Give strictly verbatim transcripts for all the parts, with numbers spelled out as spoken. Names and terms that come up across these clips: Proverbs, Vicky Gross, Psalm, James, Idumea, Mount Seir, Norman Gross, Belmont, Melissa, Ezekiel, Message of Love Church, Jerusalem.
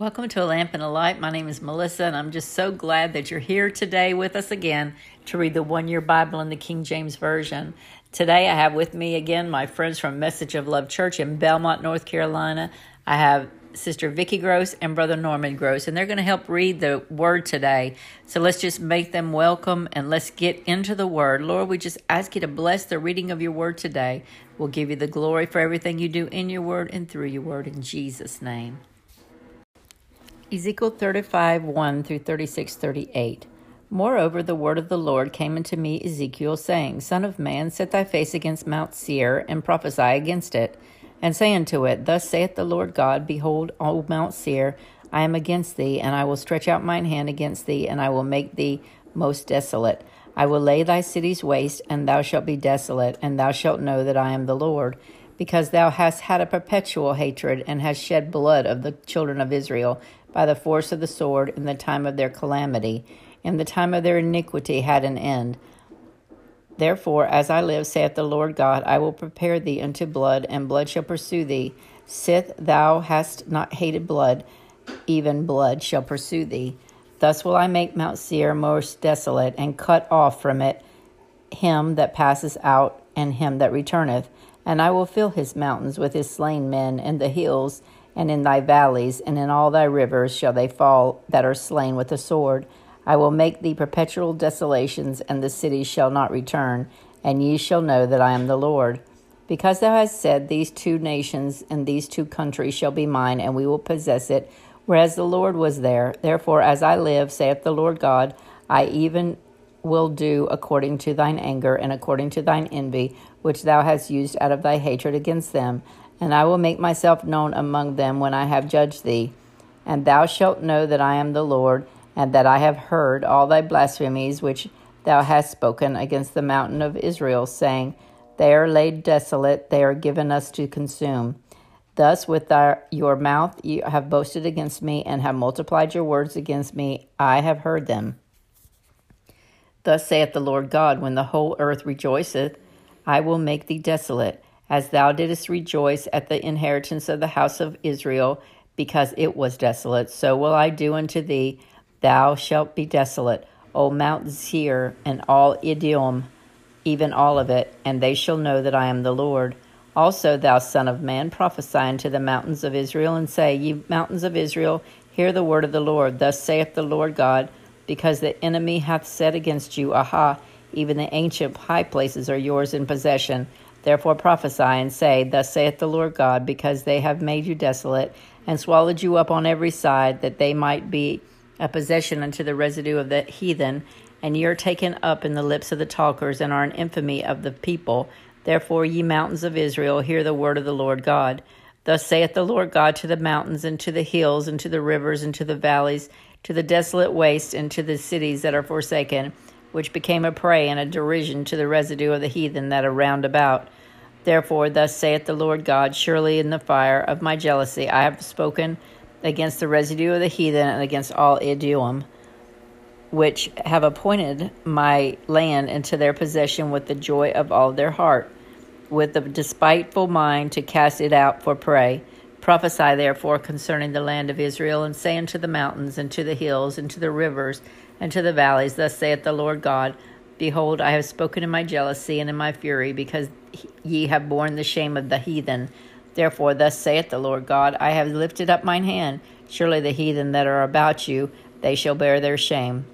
Welcome to A Lamp and a Light. My name is Melissa, and I'm just so glad that you're here today with us again to read the one-year Bible in the King James Version. Today I have with me again my friends from Message of Love Church in Belmont, North Carolina. I have Sister Vicky Gross and Brother Norman Gross, and they're going to help read the Word today. So let's just make them welcome, and let's get into the Word. Lord, we just ask you to bless the reading of your Word today. We'll give you the glory for everything you do in your Word and through your Word, in Jesus' name. Ezekiel thirty-five, one through thirty-six, thirty-eight. Moreover, the word of the Lord came unto me, Ezekiel, saying, Son of man, set thy face against Mount Seir, and prophesy against it. And say unto it, Thus saith the Lord God, Behold, O Mount Seir, I am against thee, and I will stretch out mine hand against thee, and I will make thee most desolate. I will lay thy cities waste, and thou shalt be desolate, and thou shalt know that I am the Lord, because thou hast had a perpetual hatred, and hast shed blood of the children of Israel, by the force of the sword, in the time of their calamity, and the time of their iniquity had an end. Therefore, as I live, saith the Lord God, I will prepare thee unto blood, and blood shall pursue thee. Sith thou hast not hated blood, even blood shall pursue thee. Thus will I make Mount Seir most desolate, and cut off from it him that passeth out, and him that returneth. And I will fill his mountains with his slain men, and the hills, and in thy valleys, and in all thy rivers shall they fall that are slain with the sword. I will make thee perpetual desolations, and the cities shall not return, and ye shall know that I am the Lord. Because thou hast said, These two nations and these two countries shall be mine, and we will possess it, whereas the Lord was there. Therefore, as I live, saith the Lord God, I even will do according to thine anger, and according to thine envy, which thou hast used out of thy hatred against them. And I will make myself known among them when I have judged thee. And thou shalt know that I am the Lord, and that I have heard all thy blasphemies which thou hast spoken against the mountain of Israel, saying, They are laid desolate, they are given us to consume. Thus with thy, your mouth you have boasted against me, and have multiplied your words against me. I have heard them. Thus saith the Lord God, When the whole earth rejoiceth, I will make thee desolate, as thou didst rejoice at the inheritance of the house of Israel, because it was desolate. So will I do unto thee. Thou shalt be desolate, O Mount Seir, and all Idumea, even all of it, and they shall know that I am the Lord. Also, thou son of man, prophesy unto the mountains of Israel, and say, Ye mountains of Israel, hear the word of the Lord. Thus saith the Lord God, because the enemy hath said against you, Aha, even the ancient high places are yours in possession. Therefore prophesy and say, Thus saith the Lord God, because they have made you desolate, and swallowed you up on every side, that they might be a possession unto the residue of the heathen, and ye are taken up in the lips of the talkers, and are an infamy of the people. Therefore, ye mountains of Israel, hear the word of the Lord God. Thus saith the Lord God to the mountains, and to the hills, and to the rivers, and to the valleys, to the desolate waste, and to the cities that are forsaken, which became a prey and a derision to the residue of the heathen that are round about. Therefore, thus saith the Lord God, Surely in the fire of my jealousy I have spoken against the residue of the heathen, and against all Idumea, which have appointed my land into their possession with the joy of all their heart, with the despiteful mind to cast it out for prey. Prophesy therefore concerning the land of Israel, and say unto the mountains, and to the hills, and to the rivers, and to the valleys, Thus saith the Lord God, Behold, I have spoken in my jealousy and in my fury, because ye have borne the shame of the heathen. Therefore, thus saith the Lord God, I have lifted up mine hand. Surely the heathen that are about you, they shall bear their shame.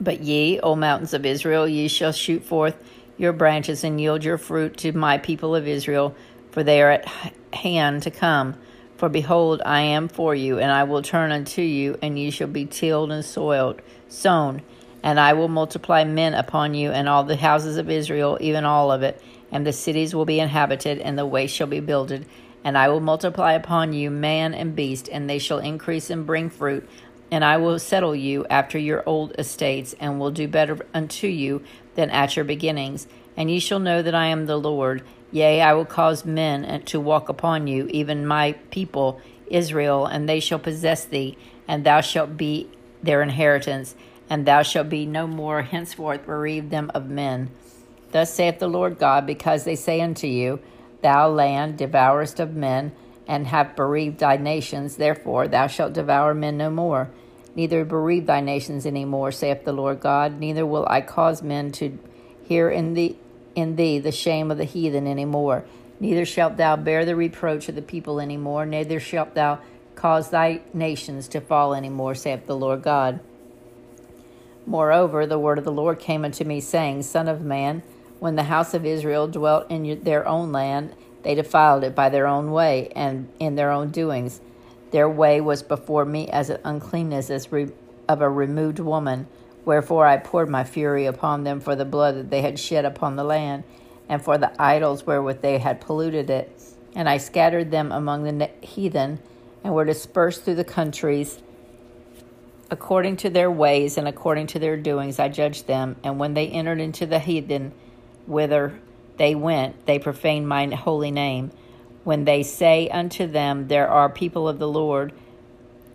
But ye, O mountains of Israel, ye shall shoot forth your branches, and yield your fruit to my people of Israel, for they are at hand to come. For behold, I am for you, and I will turn unto you, and ye shall be tilled and soiled, sown. And I will multiply men upon you, and all the houses of Israel, even all of it, and the cities will be inhabited, and the waste shall be builded. And I will multiply upon you man and beast, and they shall increase and bring fruit. And I will settle you after your old estates, and will do better unto you than at your beginnings. And ye shall know that I am the Lord. Yea, I will cause men to walk upon you, even my people Israel, and they shall possess thee, and thou shalt be their inheritance, and thou shalt be no more henceforth bereave them of men. Thus saith the Lord God, because they say unto you, Thou land devourest of men, and have bereaved thy nations. Therefore thou shalt devour men no more, neither bereave thy nations any more, saith the Lord God. Neither will I cause men to hear in thee, in thee the shame of the heathen any more. Neither shalt thou bear the reproach of the people any more, neither shalt thou cause thy nations to fall any more, saith the Lord God. Moreover, the word of the Lord came unto me, saying, Son of man, when the house of Israel dwelt in their own land, they defiled it by their own way and in their own doings. Their way was before me as an uncleanness as re- of a removed woman. Wherefore I poured my fury upon them for the blood that they had shed upon the land, and for the idols wherewith they had polluted it. And I scattered them among the ne- heathen, and were dispersed through the countries. According to their ways and according to their doings I judged them. And when they entered into the heathen, whither they went, they profaned mine holy name. When they say unto them, There are people of the Lord,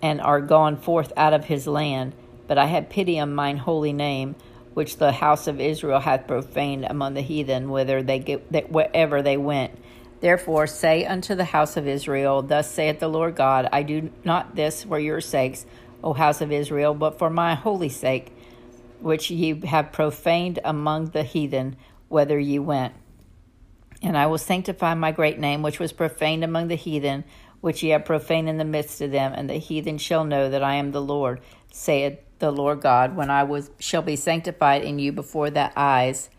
and are gone forth out of his land. But I had pity on mine holy name, which the house of Israel hath profaned among the heathen, whither they get, wherever they went. Therefore say unto the house of Israel, Thus saith the Lord God, I do not this for your sakes, O house of Israel, but for my holy sake, which ye have profaned among the heathen, whither ye went. And I will sanctify my great name, which was profaned among the heathen, which ye have profaned in the midst of them, and the heathen shall know that I am the Lord, saith the Lord God, when I was, shall be sanctified in you before their eyes.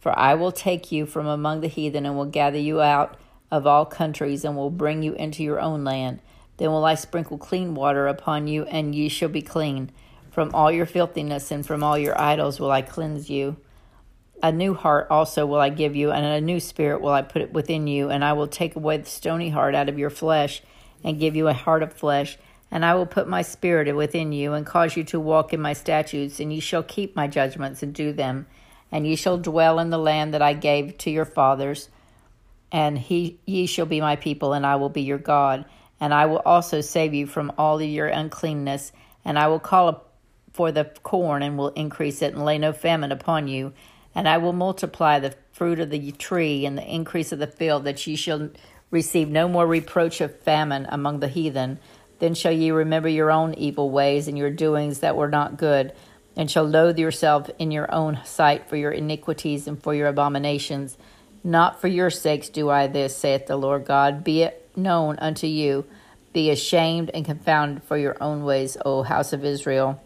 For I will take you from among the heathen, and will gather you out of all countries, and will bring you into your own land. Then will I sprinkle clean water upon you, and ye shall be clean. From all your filthiness and from all your idols will I cleanse you. A new heart also will I give you, and a new spirit will I put within you. And I will take away the stony heart out of your flesh, and give you a heart of flesh. And I will put my spirit within you, and cause you to walk in my statutes. And ye shall keep my judgments, and do them. And ye shall dwell in the land that I gave to your fathers. And he, ye shall be my people, and I will be your God. And I will also save you from all of your uncleanness, and I will call for the corn, and will increase it, and lay no famine upon you. And I will multiply the fruit of the tree, and the increase of the field, that ye shall receive no more reproach of famine among the heathen. Then shall ye remember your own evil ways, and your doings that were not good, and shall loathe yourself in your own sight for your iniquities and for your abominations. Not for your sakes do I this, saith the Lord God. Be it known unto you, be ashamed and confounded for your own ways, O house of Israel.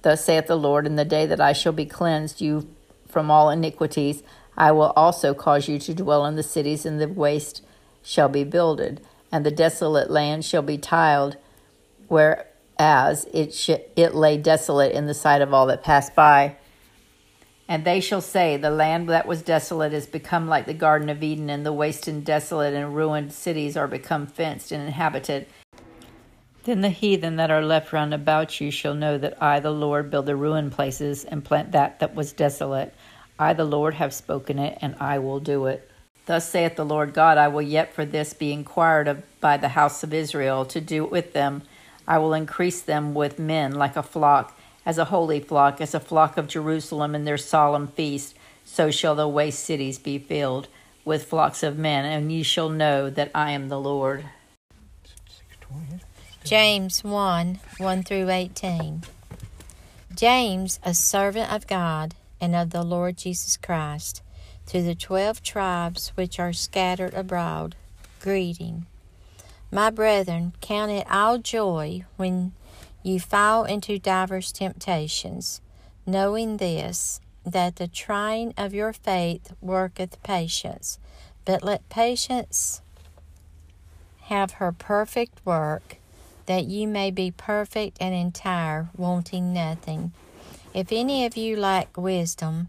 Thus saith the Lord, in the day that I shall be cleansed you from all iniquities, I will also cause you to dwell in the cities, and the waste shall be builded, and the desolate land shall be tiled, whereas it sh- it lay desolate in the sight of all that passed by. And they shall say, The land that was desolate is become like the Garden of Eden, and the waste and desolate and ruined cities are become fenced and inhabited. Then the heathen that are left round about you shall know that I, the Lord, build the ruined places, and plant that that was desolate. I, the Lord, have spoken it, and I will do it. Thus saith the Lord God, I will yet for this be inquired of by the house of Israel, to do with them. I will increase them with men like a flock, as a holy flock, as a flock of Jerusalem in their solemn feast, so shall the waste cities be filled with flocks of men, and ye shall know that I am the Lord. James one, one through eighteen. James, a servant of God and of the Lord Jesus Christ, to the twelve tribes which are scattered abroad, greeting. My brethren, count it all joy when ye fall into divers temptations, knowing this, that the trying of your faith worketh patience. But let patience have her perfect work, that ye may be perfect and entire, wanting nothing. If any of you lack wisdom,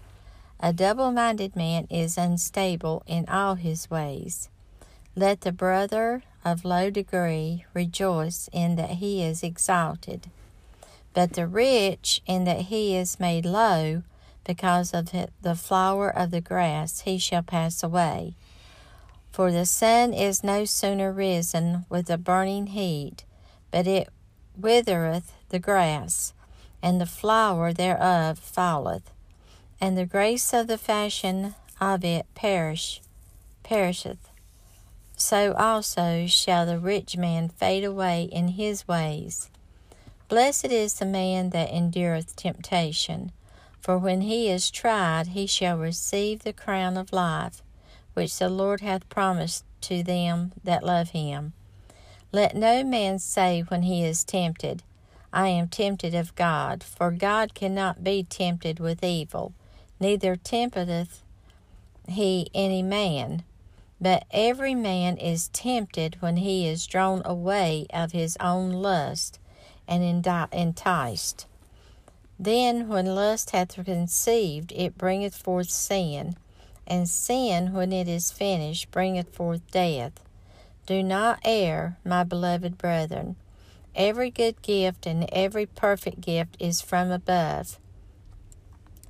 A double-minded man is unstable in all his ways. Let the brother of low degree rejoice in that he is exalted, but the rich in that he is made low, because of the flower of the grass he shall pass away. For the sun is no sooner risen with a burning heat, but it withereth the grass, and the flower thereof falleth, and the grace of the fashion of it perish, perisheth. So also shall the rich man fade away in his ways. Blessed is the man that endureth temptation, for when he is tried, he shall receive the crown of life, which the Lord hath promised to them that love him. Let no man say when he is tempted, I am tempted of God, for God cannot be tempted with evil, neither tempteth he any man. But every man is tempted when he is drawn away of his own lust and enticed. Then when lust hath conceived, it bringeth forth sin, and sin, when it is finished, bringeth forth death. Do not err, my beloved brethren. Every good gift and every perfect gift is from above,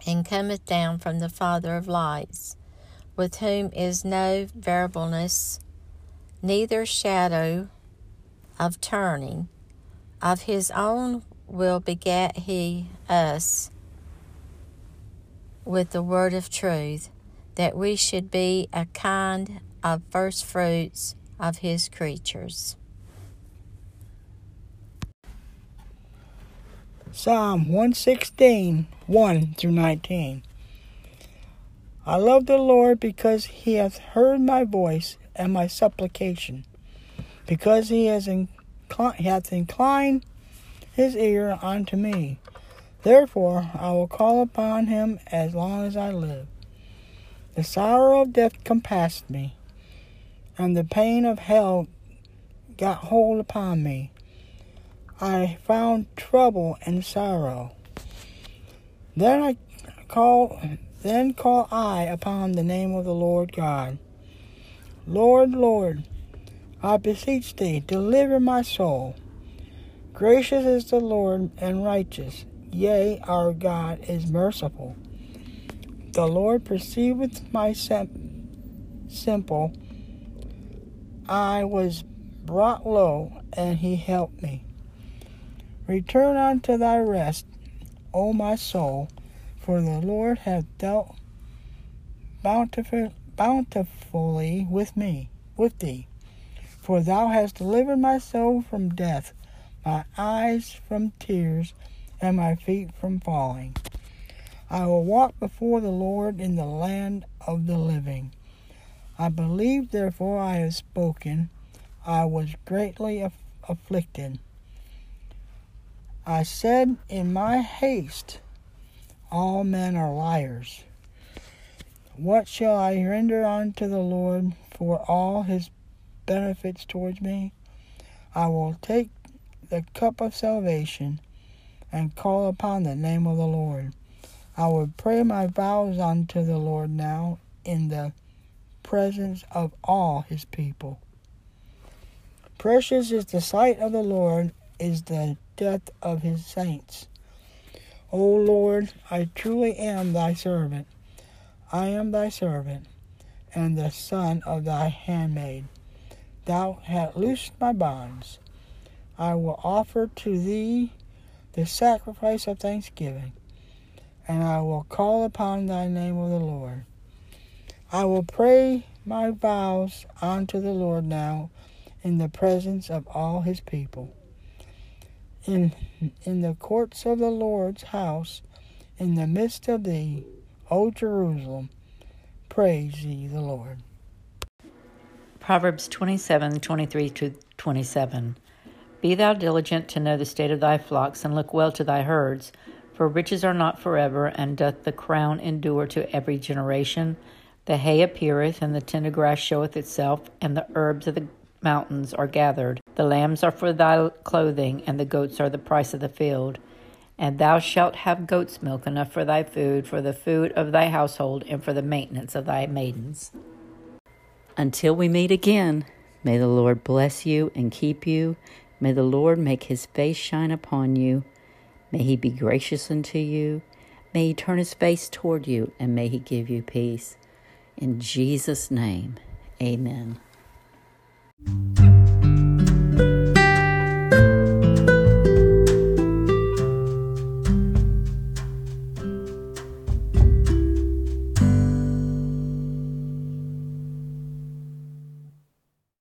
and cometh down from the Father of lights, with whom is no variableness, neither shadow of turning. Of his own will begat he us with the word of truth, that we should be a kind of first fruits of his creatures. Psalm one sixteen, one through nineteen. I love the Lord because he hath heard my voice and my supplication, because he has inclined, hath inclined his ear unto me. Therefore I will call upon him as long as I live. The sorrow of death compassed me, and the pain of hell got hold upon me. I found trouble and sorrow. Then I called... Then call I upon the name of the Lord God. Lord, Lord, I beseech thee, deliver my soul. Gracious is the Lord and righteous, yea, our God is merciful. The Lord perceiveth my sem- simple. I was brought low, and he helped me. Return unto thy rest, O my soul, for the Lord hath dealt bountif- bountifully with me, with thee. For thou hast delivered my soul from death, my eyes from tears, and my feet from falling. I will walk before the Lord in the land of the living. I believe, therefore I have spoken. I was greatly aff- afflicted. I said in my haste, all men are liars. What shall I render unto the Lord for all his benefits towards me? I will take the cup of salvation and call upon the name of the Lord. I will pray my vows unto the Lord now in the presence of all his people. Precious is the sight of the Lord, is the death of his saints. O Lord, I truly am thy servant. I am thy servant, and the son of thy handmaid. Thou hast loosed my bonds. I will offer to thee the sacrifice of thanksgiving, and I will call upon thy name of the Lord. I will pray my vows unto the Lord now in the presence of all his people. In in the courts of the Lord's house, in the midst of thee, O Jerusalem, praise ye the Lord. Proverbs twenty-seven, twenty-three to twenty-seven. Be thou diligent to know the state of thy flocks, and look well to thy herds, for riches are not forever, and doth the crown endure to every generation? The hay appeareth, and the tender grass showeth itself, and the herbs of the mountains are gathered. The lambs are for thy clothing, and the goats are the price of the field. And thou shalt have goat's milk enough for thy food, for the food of thy household, and for the maintenance of thy maidens. Until we meet again, may the Lord bless you and keep you. May the Lord make his face shine upon you. May he be gracious unto you. May he turn his face toward you, and may he give you peace. In Jesus' name, amen.